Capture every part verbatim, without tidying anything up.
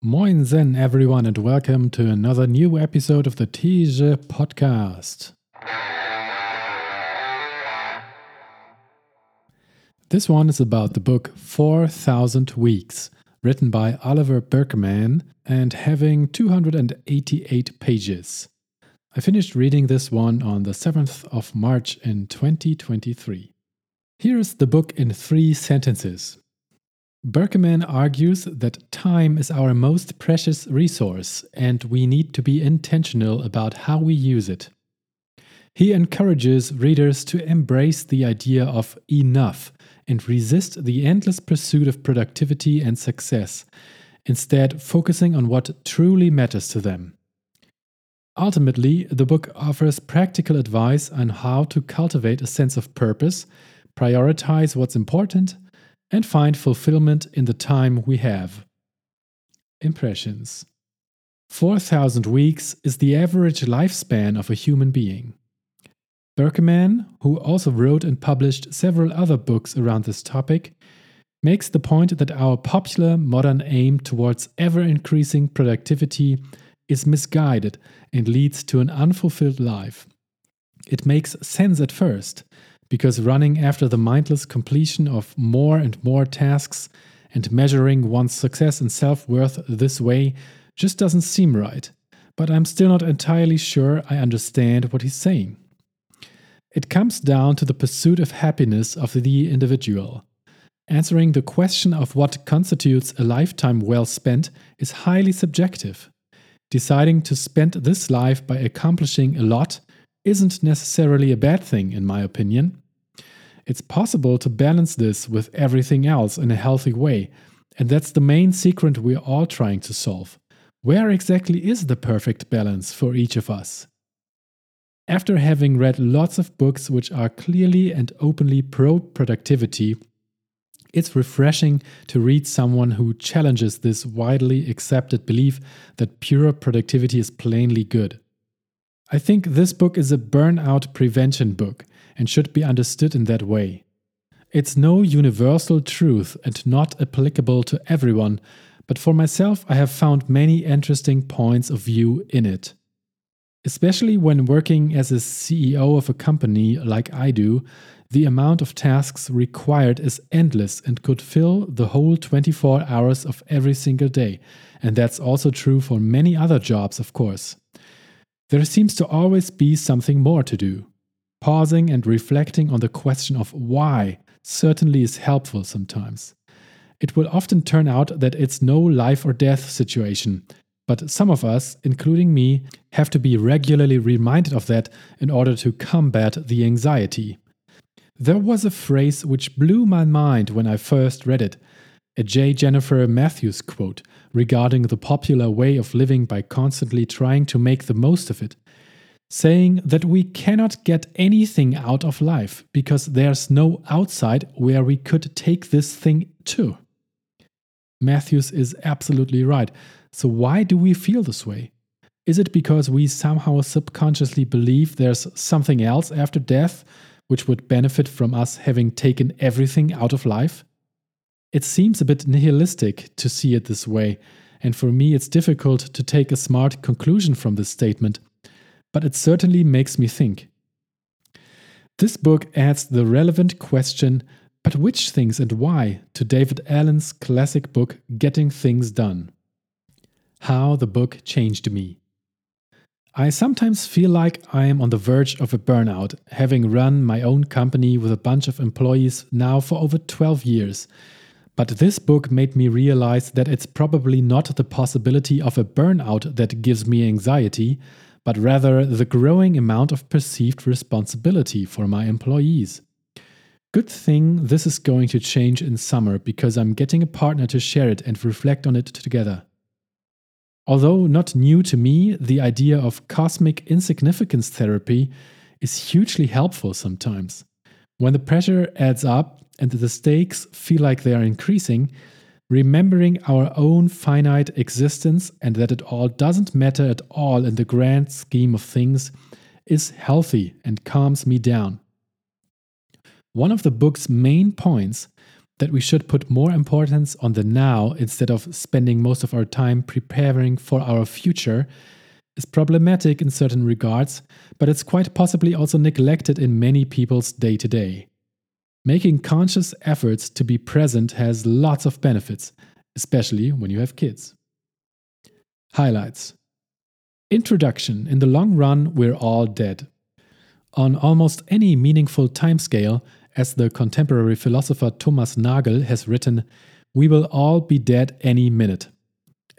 Moin Zen everyone and welcome to another new episode of the Tige Podcast. This one is about the book four thousand weeks, written by Oliver Burkeman and having two hundred eighty-eight pages. I finished reading this one on the seventh of March in twenty twenty-three. Here is the book in three sentences. Burkeman argues that time is our most precious resource and we need to be intentional about how we use it. He encourages readers to embrace the idea of enough and resist the endless pursuit of productivity and success, instead focusing on what truly matters to them. Ultimately, the book offers practical advice on how to cultivate a sense of purpose, prioritize what's important, and find fulfillment in the time we have. Impressions. four thousand weeks is the average lifespan of a human being. Burkeman, who also wrote and published several other books around this topic, makes the point that our popular modern aim towards ever-increasing productivity is misguided and leads to an unfulfilled life. It makes sense at first, because running after the mindless completion of more and more tasks and measuring one's success and self-worth this way just doesn't seem right, but I'm still not entirely sure I understand what he's saying. It comes down to the pursuit of happiness of the individual. Answering the question of what constitutes a lifetime well spent is highly subjective. Deciding to spend this life by accomplishing a lot isn't necessarily a bad thing, in my opinion. It's possible to balance this with everything else in a healthy way, and that's the main secret we're all trying to solve. Where exactly is the perfect balance for each of us? After having read lots of books which are clearly and openly pro-productivity, it's refreshing to read someone who challenges this widely accepted belief that pure productivity is plainly good. I think this book is a burnout prevention book and should be understood in that way. It's no universal truth and not applicable to everyone, but for myself I have found many interesting points of view in it. Especially when working as a C E O of a company like I do, the amount of tasks required is endless and could fill the whole twenty-four hours of every single day, and that's also true for many other jobs, of course. There seems to always be something more to do. Pausing and reflecting on the question of why certainly is helpful sometimes. It will often turn out that it's no life or death situation, but some of us, including me, have to be regularly reminded of that in order to combat the anxiety. There was a phrase which blew my mind when I first read it, a J. Jennifer Matthews quote regarding the popular way of living by constantly trying to make the most of it, saying that we cannot get anything out of life because there's no outside where we could take this thing to. Matthews is absolutely right. So why do we feel this way? Is it because we somehow subconsciously believe there's something else after death which would benefit from us having taken everything out of life? It seems a bit nihilistic to see it this way, and for me it's difficult to take a smart conclusion from this statement, but it certainly makes me think. This book adds the relevant question, but which things and why, to David Allen's classic book Getting Things Done. How the book changed me. I sometimes feel like I am on the verge of a burnout, having run my own company with a bunch of employees now for over twelve years. But this book made me realize that it's probably not the possibility of a burnout that gives me anxiety, but rather the growing amount of perceived responsibility for my employees. Good thing this is going to change in summer because I'm getting a partner to share it and reflect on it together. Although not new to me, the idea of cosmic insignificance therapy is hugely helpful sometimes. When the pressure adds up and the stakes feel like they are increasing, remembering our own finite existence and that it all doesn't matter at all in the grand scheme of things is healthy and calms me down. One of the book's main points that we should put more importance on the now instead of spending most of our time preparing for our future is problematic in certain regards, but it's quite possibly also neglected in many people's day-to-day. Making conscious efforts to be present has lots of benefits, especially when you have kids. Highlights. Introduction. In the long run, we're all dead. On almost any meaningful timescale, as the contemporary philosopher Thomas Nagel has written, we will all be dead any minute.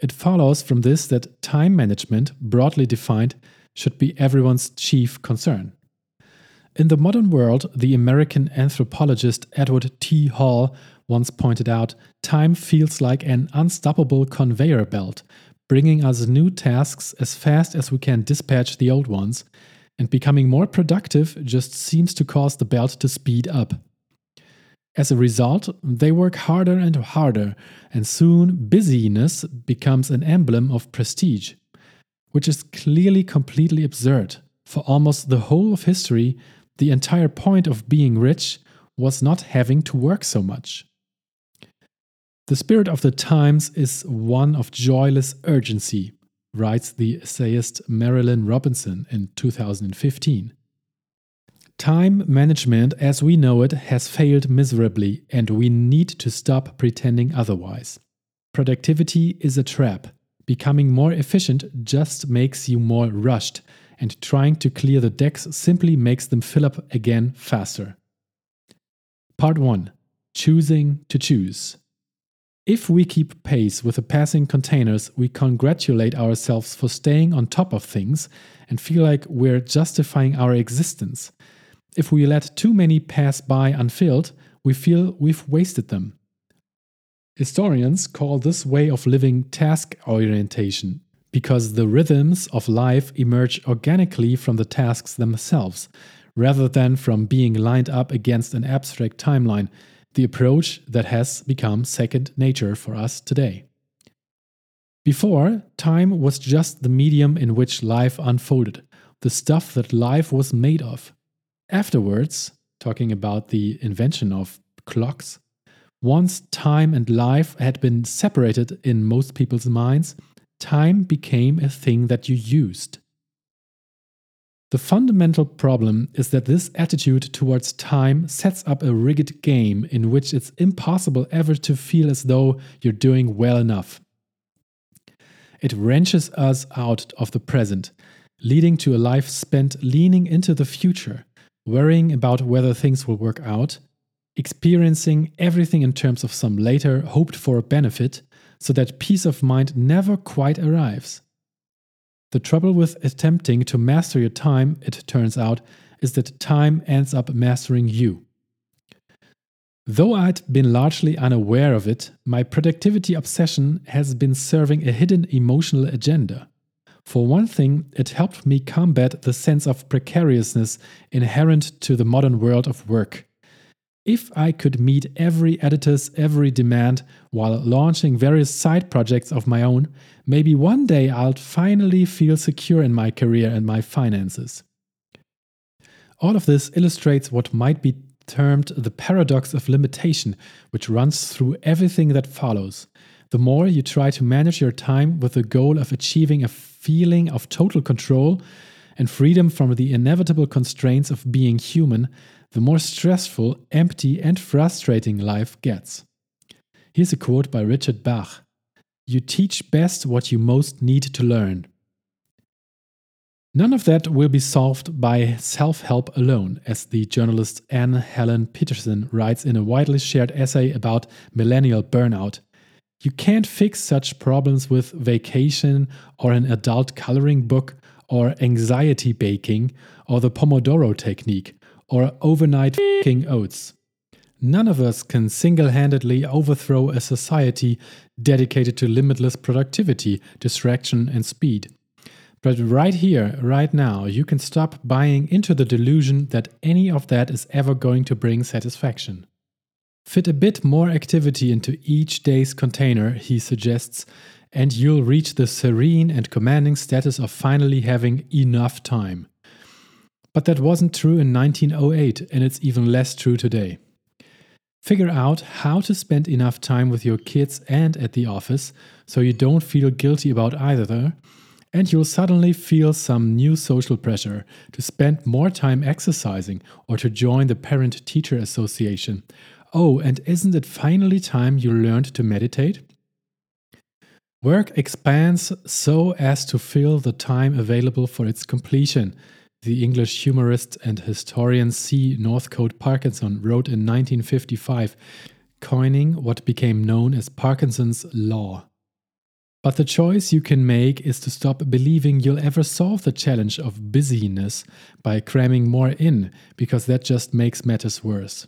It follows from this that time management, broadly defined, should be everyone's chief concern. In the modern world, the American anthropologist Edward T. Hall once pointed out, time feels like an unstoppable conveyor belt, bringing us new tasks as fast as we can dispatch the old ones, and becoming more productive just seems to cause the belt to speed up. As a result, they work harder and harder, and soon busyness becomes an emblem of prestige, which is clearly completely absurd. For almost the whole of history, the entire point of being rich was not having to work so much. The spirit of the times is one of joyless urgency, writes the essayist Marilyn Robinson in two thousand fifteen. Time management as we know it has failed miserably, and we need to stop pretending otherwise. Productivity is a trap. Becoming more efficient just makes you more rushed, and trying to clear the decks simply makes them fill up again faster. Part one. Choosing to choose. If we keep pace with the passing containers, we congratulate ourselves for staying on top of things and feel like we're justifying our existence. If we let too many pass by unfilled, we feel we've wasted them. Historians call this way of living task orientation, because the rhythms of life emerge organically from the tasks themselves, rather than from being lined up against an abstract timeline, the approach that has become second nature for us today. Before, time was just the medium in which life unfolded, the stuff that life was made of. Afterwards, talking about the invention of clocks, once time and life had been separated in most people's minds, time became a thing that you used. The fundamental problem is that this attitude towards time sets up a rigged game in which it's impossible ever to feel as though you're doing well enough. It wrenches us out of the present, leading to a life spent leaning into the future, worrying about whether things will work out, experiencing everything in terms of some later hoped-for benefit, so that peace of mind never quite arrives. The trouble with attempting to master your time, it turns out, is that time ends up mastering you. Though I'd been largely unaware of it, my productivity obsession has been serving a hidden emotional agenda. For one thing, it helped me combat the sense of precariousness inherent to the modern world of work. If I could meet every editor's every demand while launching various side projects of my own, maybe one day I'll finally feel secure in my career and my finances. All of this illustrates what might be termed the paradox of limitation, which runs through everything that follows. The more you try to manage your time with the goal of achieving a feeling of total control and freedom from the inevitable constraints of being human, the more stressful, empty, and frustrating life gets. Here's a quote by Richard Bach. You teach best what you most need to learn. None of that will be solved by self-help alone, as the journalist Anne Helen Petersen writes in a widely shared essay about millennial burnout. You can't fix such problems with vacation or an adult coloring book or anxiety baking or the Pomodoro technique, or overnight f***ing oats. None of us can single-handedly overthrow a society dedicated to limitless productivity, distraction, and speed. But right here, right now, you can stop buying into the delusion that any of that is ever going to bring satisfaction. Fit a bit more activity into each day's container, he suggests, and you'll reach the serene and commanding status of finally having enough time. But that wasn't true in nineteen oh eight, and it's even less true today. Figure out how to spend enough time with your kids and at the office so you don't feel guilty about either, and you'll suddenly feel some new social pressure to spend more time exercising or to join the Parent-Teacher Association. Oh, and isn't it finally time you learned to meditate? Work expands so as to fill the time available for its completion, the English humorist and historian C. Northcote Parkinson wrote in nineteen fifty-five, coining what became known as Parkinson's Law. But the choice you can make is to stop believing you'll ever solve the challenge of busyness by cramming more in, because that just makes matters worse.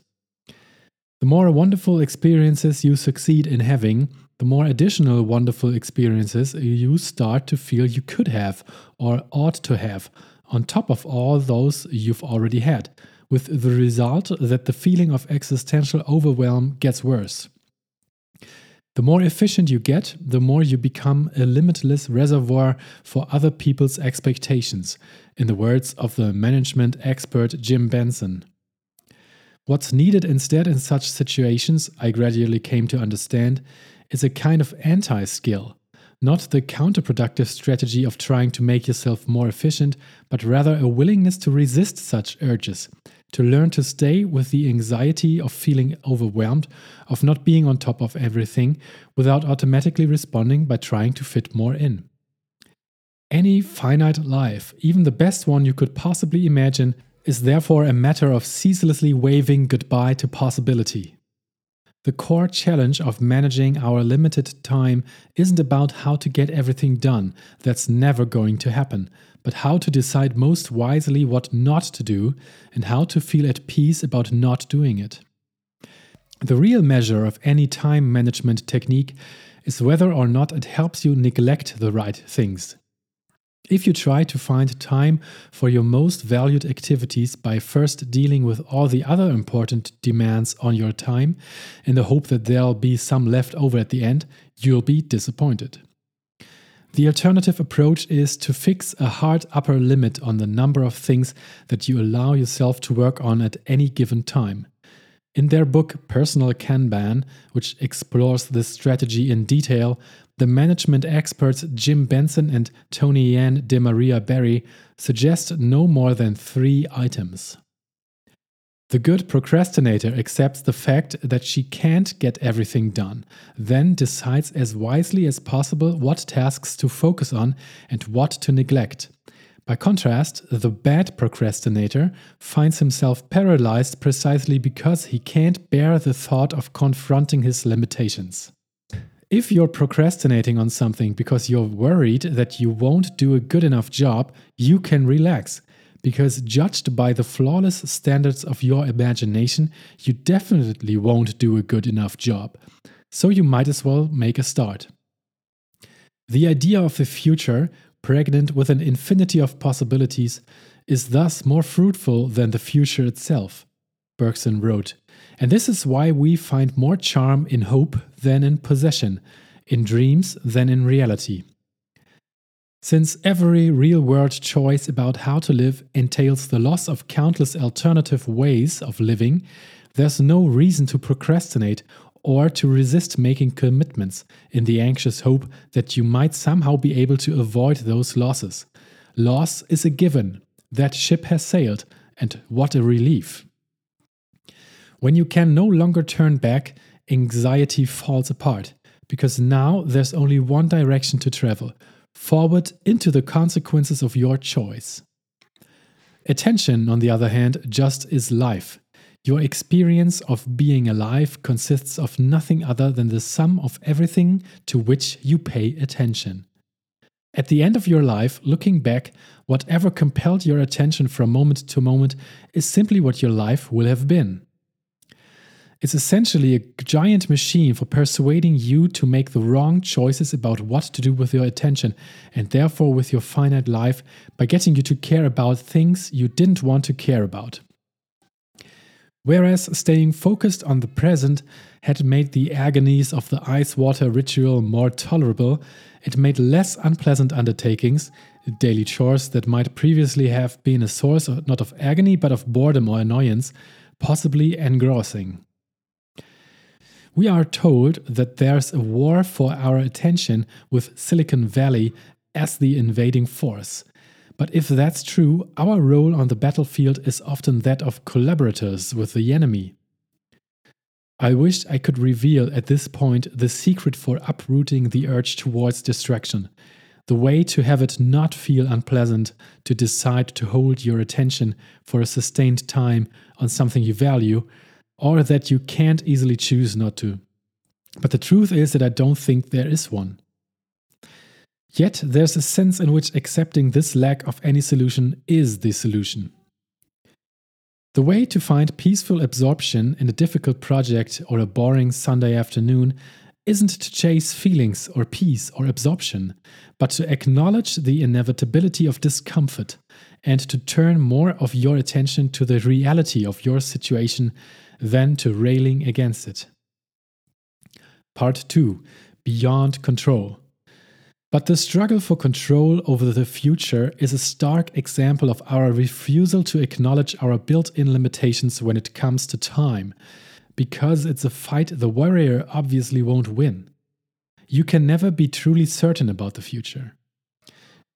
The more wonderful experiences you succeed in having, the more additional wonderful experiences you start to feel you could have or ought to have, on top of all those you've already had, with the result that the feeling of existential overwhelm gets worse. The more efficient you get, the more you become a limitless reservoir for other people's expectations, in the words of the management expert Jim Benson. What's needed instead in such situations, I gradually came to understand, is a kind of anti-skill, not the counterproductive strategy of trying to make yourself more efficient, but rather a willingness to resist such urges, to learn to stay with the anxiety of feeling overwhelmed, of not being on top of everything, without automatically responding by trying to fit more in. Any finite life, even the best one you could possibly imagine, is therefore a matter of ceaselessly waving goodbye to possibility. The core challenge of managing our limited time isn't about how to get everything done, that's never going to happen, but how to decide most wisely what not to do and how to feel at peace about not doing it. The real measure of any time management technique is whether or not it helps you neglect the right things. If you try to find time for your most valued activities by first dealing with all the other important demands on your time, in the hope that there'll be some left over at the end, you'll be disappointed. The alternative approach is to fix a hard upper limit on the number of things that you allow yourself to work on at any given time. In their book Personal Kanban, which explores this strategy in detail, the management experts Jim Benson and Tony Ann DeMaria Berry suggest no more than three items. The good procrastinator accepts the fact that she can't get everything done, then decides as wisely as possible what tasks to focus on and what to neglect. By contrast, the bad procrastinator finds himself paralyzed precisely because he can't bear the thought of confronting his limitations. If you're procrastinating on something because you're worried that you won't do a good enough job, you can relax, because judged by the flawless standards of your imagination, you definitely won't do a good enough job. So you might as well make a start. The idea of the future, pregnant with an infinity of possibilities, is thus more fruitful than the future itself, Bergson wrote. And this is why we find more charm in hope than in possession, in dreams than in reality. Since every real-world choice about how to live entails the loss of countless alternative ways of living, there's no reason to procrastinate or to resist making commitments in the anxious hope that you might somehow be able to avoid those losses. Loss is a given. That ship has sailed, and what a relief. When you can no longer turn back, anxiety falls apart, because now there's only one direction to travel, forward into the consequences of your choice. Attention, on the other hand, just is life. Your experience of being alive consists of nothing other than the sum of everything to which you pay attention. At the end of your life, looking back, whatever compelled your attention from moment to moment is simply what your life will have been. It's essentially a giant machine for persuading you to make the wrong choices about what to do with your attention, and therefore with your finite life, by getting you to care about things you didn't want to care about. Whereas staying focused on the present had made the agonies of the ice-water ritual more tolerable, it made less unpleasant undertakings, daily chores that might previously have been a source of, not of agony but of boredom or annoyance, possibly engrossing. We are told that there's a war for our attention with Silicon Valley as the invading force. But if that's true, our role on the battlefield is often that of collaborators with the enemy. I wish I could reveal at this point the secret for uprooting the urge towards distraction. The way to have it not feel unpleasant, to decide to hold your attention for a sustained time on something you value, or that you can't easily choose not to. But the truth is that I don't think there is one. Yet there's a sense in which accepting this lack of any solution is the solution. The way to find peaceful absorption in a difficult project or a boring Sunday afternoon isn't to chase feelings or peace or absorption, but to acknowledge the inevitability of discomfort and to turn more of your attention to the reality of your situation than to railing against it. Part two. Beyond control. But the struggle for control over the future is a stark example of our refusal to acknowledge our built-in limitations when it comes to time, because it's a fight the warrior obviously won't win. You can never be truly certain about the future.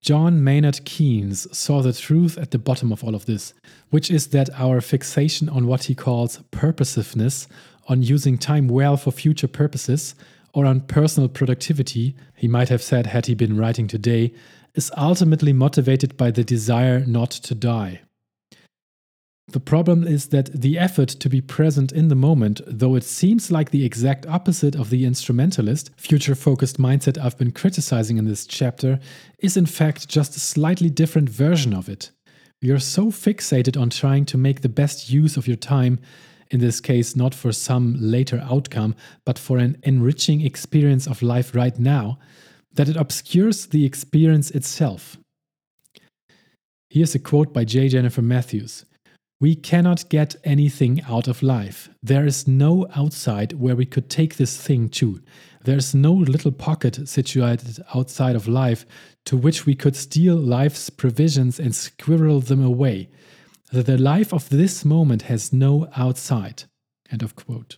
John Maynard Keynes saw the truth at the bottom of all of this, which is that our fixation on what he calls purposiveness, on using time well for future purposes, or on personal productivity, he might have said had he been writing today, is ultimately motivated by the desire not to die. The problem is that the effort to be present in the moment, though it seems like the exact opposite of the instrumentalist, future-focused mindset I've been criticizing in this chapter, is in fact just a slightly different version of it. You're so fixated on trying to make the best use of your time, in this case, not for some later outcome, but for an enriching experience of life right now, that it obscures the experience itself. Here's a quote by J. Jennifer Matthews. "We cannot get anything out of life. There is no outside where we could take this thing to. There is no little pocket situated outside of life to which we could steal life's provisions and squirrel them away. That the life of this moment has no outside." End of quote.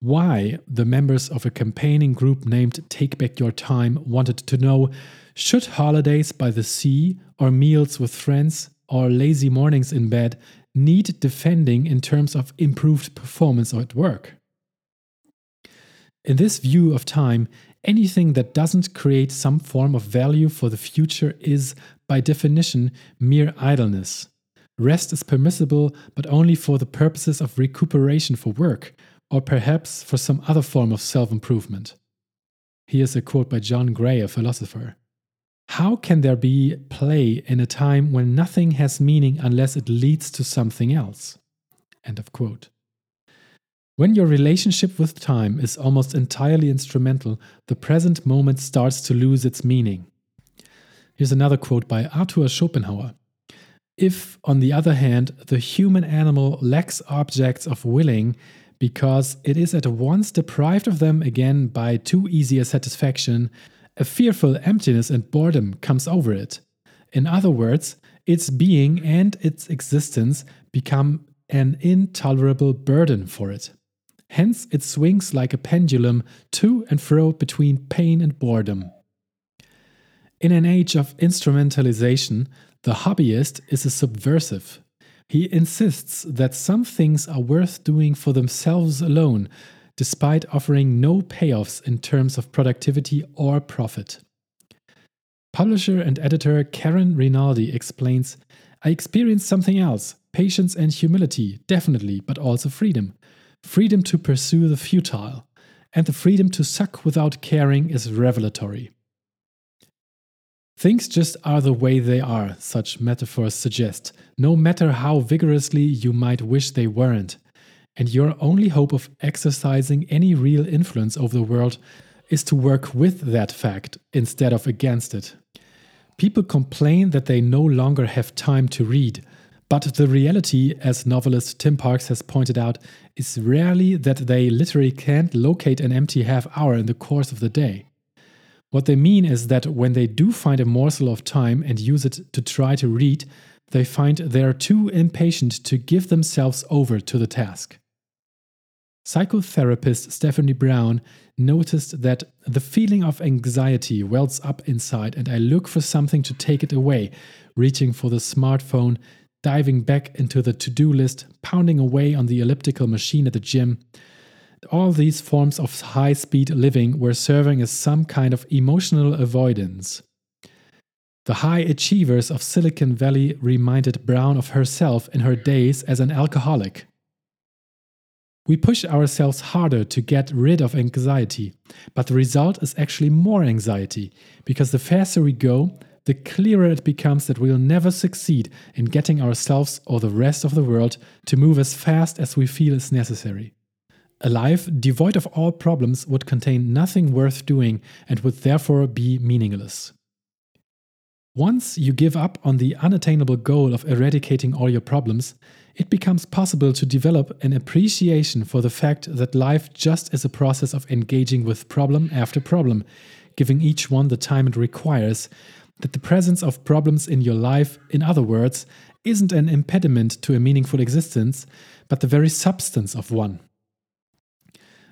Why the members of a campaigning group named Take Back Your Time wanted to know, should holidays by the sea or meals with friends or lazy mornings in bed need defending in terms of improved performance at work? In this view of time, anything that doesn't create some form of value for the future is, by definition, mere idleness. Rest is permissible, but only for the purposes of recuperation for work, or perhaps for some other form of self-improvement. Here's a quote by John Gray, a philosopher. "How can there be play in a time when nothing has meaning unless it leads to something else?" End of quote. When your relationship with time is almost entirely instrumental, the present moment starts to lose its meaning. Here's another quote by Arthur Schopenhauer. "If, on the other hand, the human animal lacks objects of willing because it is at once deprived of them again by too easy a satisfaction, a fearful emptiness and boredom comes over it. In other words, its being and its existence become an intolerable burden for it. Hence it swings like a pendulum to and fro between pain and boredom." In an age of instrumentalization, the hobbyist is a subversive. He insists that some things are worth doing for themselves alone, despite offering no payoffs in terms of productivity or profit. Publisher and editor Karen Rinaldi explains, "I experienced something else, patience and humility, definitely, but also freedom. Freedom to pursue the futile, and the freedom to suck without caring is revelatory." Things just are the way they are, such metaphors suggest, no matter how vigorously you might wish they weren't. And your only hope of exercising any real influence over the world is to work with that fact instead of against it. People complain that they no longer have time to read, but the reality, as novelist Tim Parks has pointed out, is rarely that they literally can't locate an empty half hour in the course of the day. What they mean is that when they do find a morsel of time and use it to try to read, they find they're too impatient to give themselves over to the task. Psychotherapist Stephanie Brown noticed that the feeling of anxiety wells up inside and I look for something to take it away, reaching for the smartphone, diving back into the to-do list, pounding away on the elliptical machine at the gym. All these forms of high-speed living were serving as some kind of emotional avoidance. The high achievers of Silicon Valley reminded Brown of herself in her days as an alcoholic. We push ourselves harder to get rid of anxiety, but the result is actually more anxiety, because the faster we go, the clearer it becomes that we'll never succeed in getting ourselves or the rest of the world to move as fast as we feel is necessary. A life devoid of all problems would contain nothing worth doing and would therefore be meaningless. Once you give up on the unattainable goal of eradicating all your problems, it becomes possible to develop an appreciation for the fact that life just is a process of engaging with problem after problem, giving each one the time it requires, that the presence of problems in your life, in other words, isn't an impediment to a meaningful existence, but the very substance of one.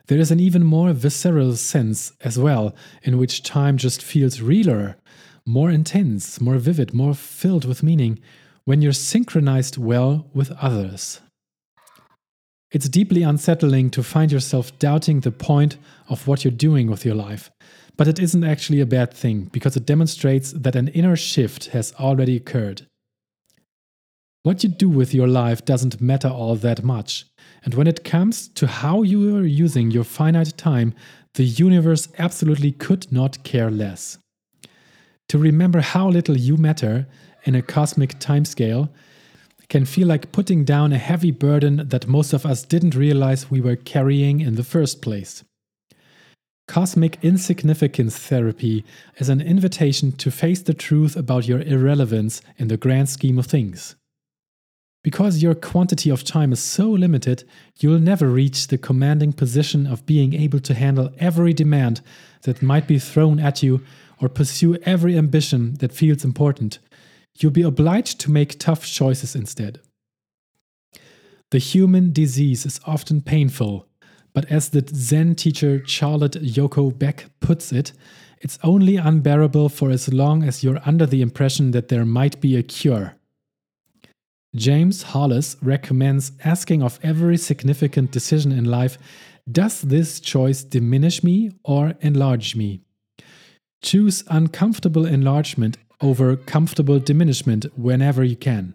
There is an even more visceral sense as well, in which time just feels realer, more intense, more vivid, more filled with meaning, when you're synchronized well with others. It's deeply unsettling to find yourself doubting the point of what you're doing with your life, but it isn't actually a bad thing, because it demonstrates that an inner shift has already occurred. What you do with your life doesn't matter all that much, and when it comes to how you are using your finite time, the universe absolutely could not care less. To remember how little you matter in a cosmic timescale can feel like putting down a heavy burden that most of us didn't realize we were carrying in the first place. Cosmic insignificance therapy is an invitation to face the truth about your irrelevance in the grand scheme of things. Because your quantity of time is so limited, you'll never reach the commanding position of being able to handle every demand that might be thrown at you or pursue every ambition that feels important. You'll be obliged to make tough choices instead. The human disease is often painful, but as the Zen teacher Charlotte Yoko Beck puts it, it's only unbearable for as long as you're under the impression that there might be a cure. James Hollis recommends asking of every significant decision in life, does this choice diminish me or enlarge me? Choose uncomfortable enlargement over comfortable diminishment whenever you can.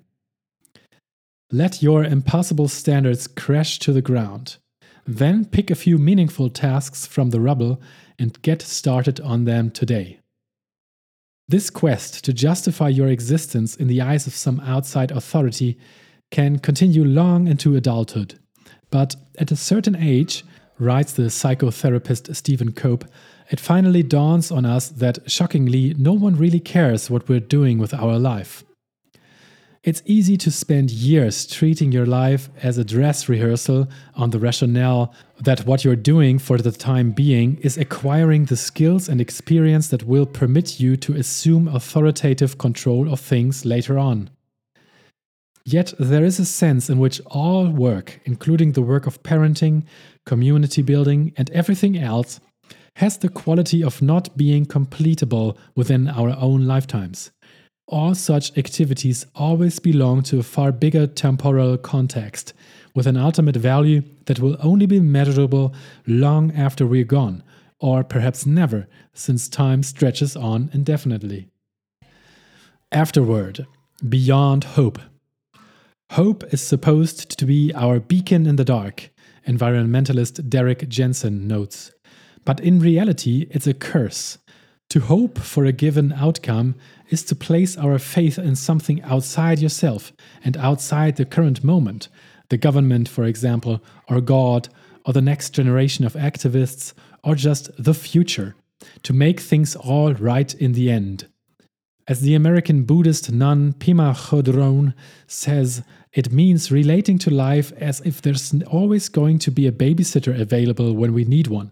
Let your impossible standards crash to the ground. Then pick a few meaningful tasks from the rubble and get started on them today. This quest to justify your existence in the eyes of some outside authority can continue long into adulthood. But at a certain age, writes the psychotherapist Stephen Cope, it finally dawns on us that, shockingly, no one really cares what we're doing with our life. It's easy to spend years treating your life as a dress rehearsal on the rationale that what you're doing for the time being is acquiring the skills and experience that will permit you to assume authoritative control of things later on. Yet there is a sense in which all work, including the work of parenting, community building, and everything else, has the quality of not being completable within our own lifetimes. All such activities always belong to a far bigger temporal context, with an ultimate value that will only be measurable long after we're gone, or perhaps never, since time stretches on indefinitely. Afterward, beyond hope. Hope is supposed to be our beacon in the dark, environmentalist Derek Jensen notes. But in reality, it's a curse. To hope for a given outcome is to place our faith in something outside yourself and outside the current moment, the government, for example, or God, or the next generation of activists, or just the future, to make things all right in the end. As the American Buddhist nun Pema Chodron says, it means relating to life as if there's always going to be a babysitter available when we need one.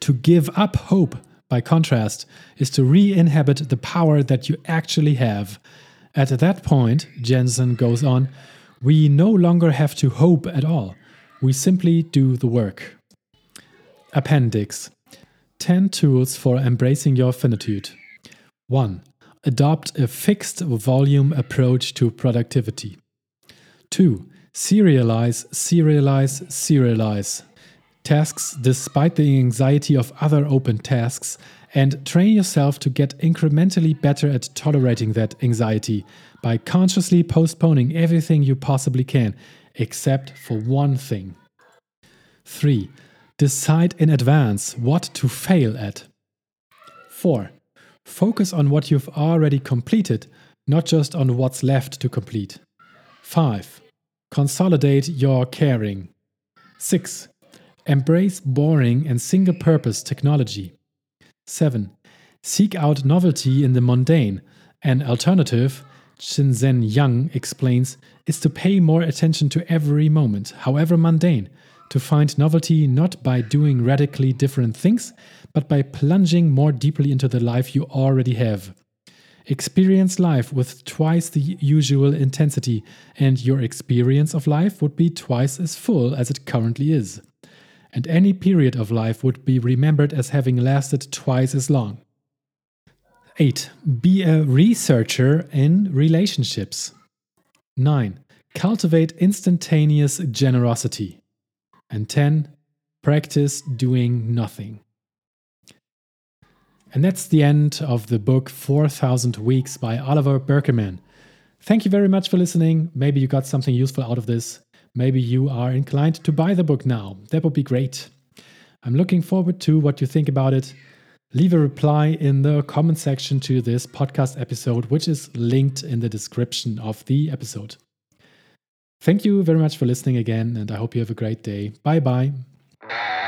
To give up hope, by contrast, is to re-inhabit the power that you actually have. At that point, Jensen goes on, we no longer have to hope at all. We simply do the work. Appendix. ten tools for embracing your finitude. one. Adopt a fixed volume approach to productivity. two. Serialize, serialize, serialize tasks despite the anxiety of other open tasks, and train yourself to get incrementally better at tolerating that anxiety by consciously postponing everything you possibly can, except for one thing. three. Decide in advance what to fail at. four. Focus on what you've already completed, not just on what's left to complete. five. Consolidate your caring. six. Embrace boring and single-purpose technology. seven. Seek out novelty in the mundane. An alternative, Shinzen Yang explains, is to pay more attention to every moment, however mundane, to find novelty not by doing radically different things, but by plunging more deeply into the life you already have. Experience life with twice the usual intensity, and your experience of life would be twice as full as it currently is. And any period of life would be remembered as having lasted twice as long. eight. Be a researcher in relationships. nine. Cultivate instantaneous generosity. And ten. Practice doing nothing. And that's the end of the book four thousand Weeks by Oliver Burkeman. Thank you very much for listening. Maybe you got something useful out of this. Maybe you are inclined to buy the book now. That would be great. I'm looking forward to what you think about it. Leave a reply in the comment section to this podcast episode, which is linked in the description of the episode. Thank you very much for listening again, and I hope you have a great day. Bye bye.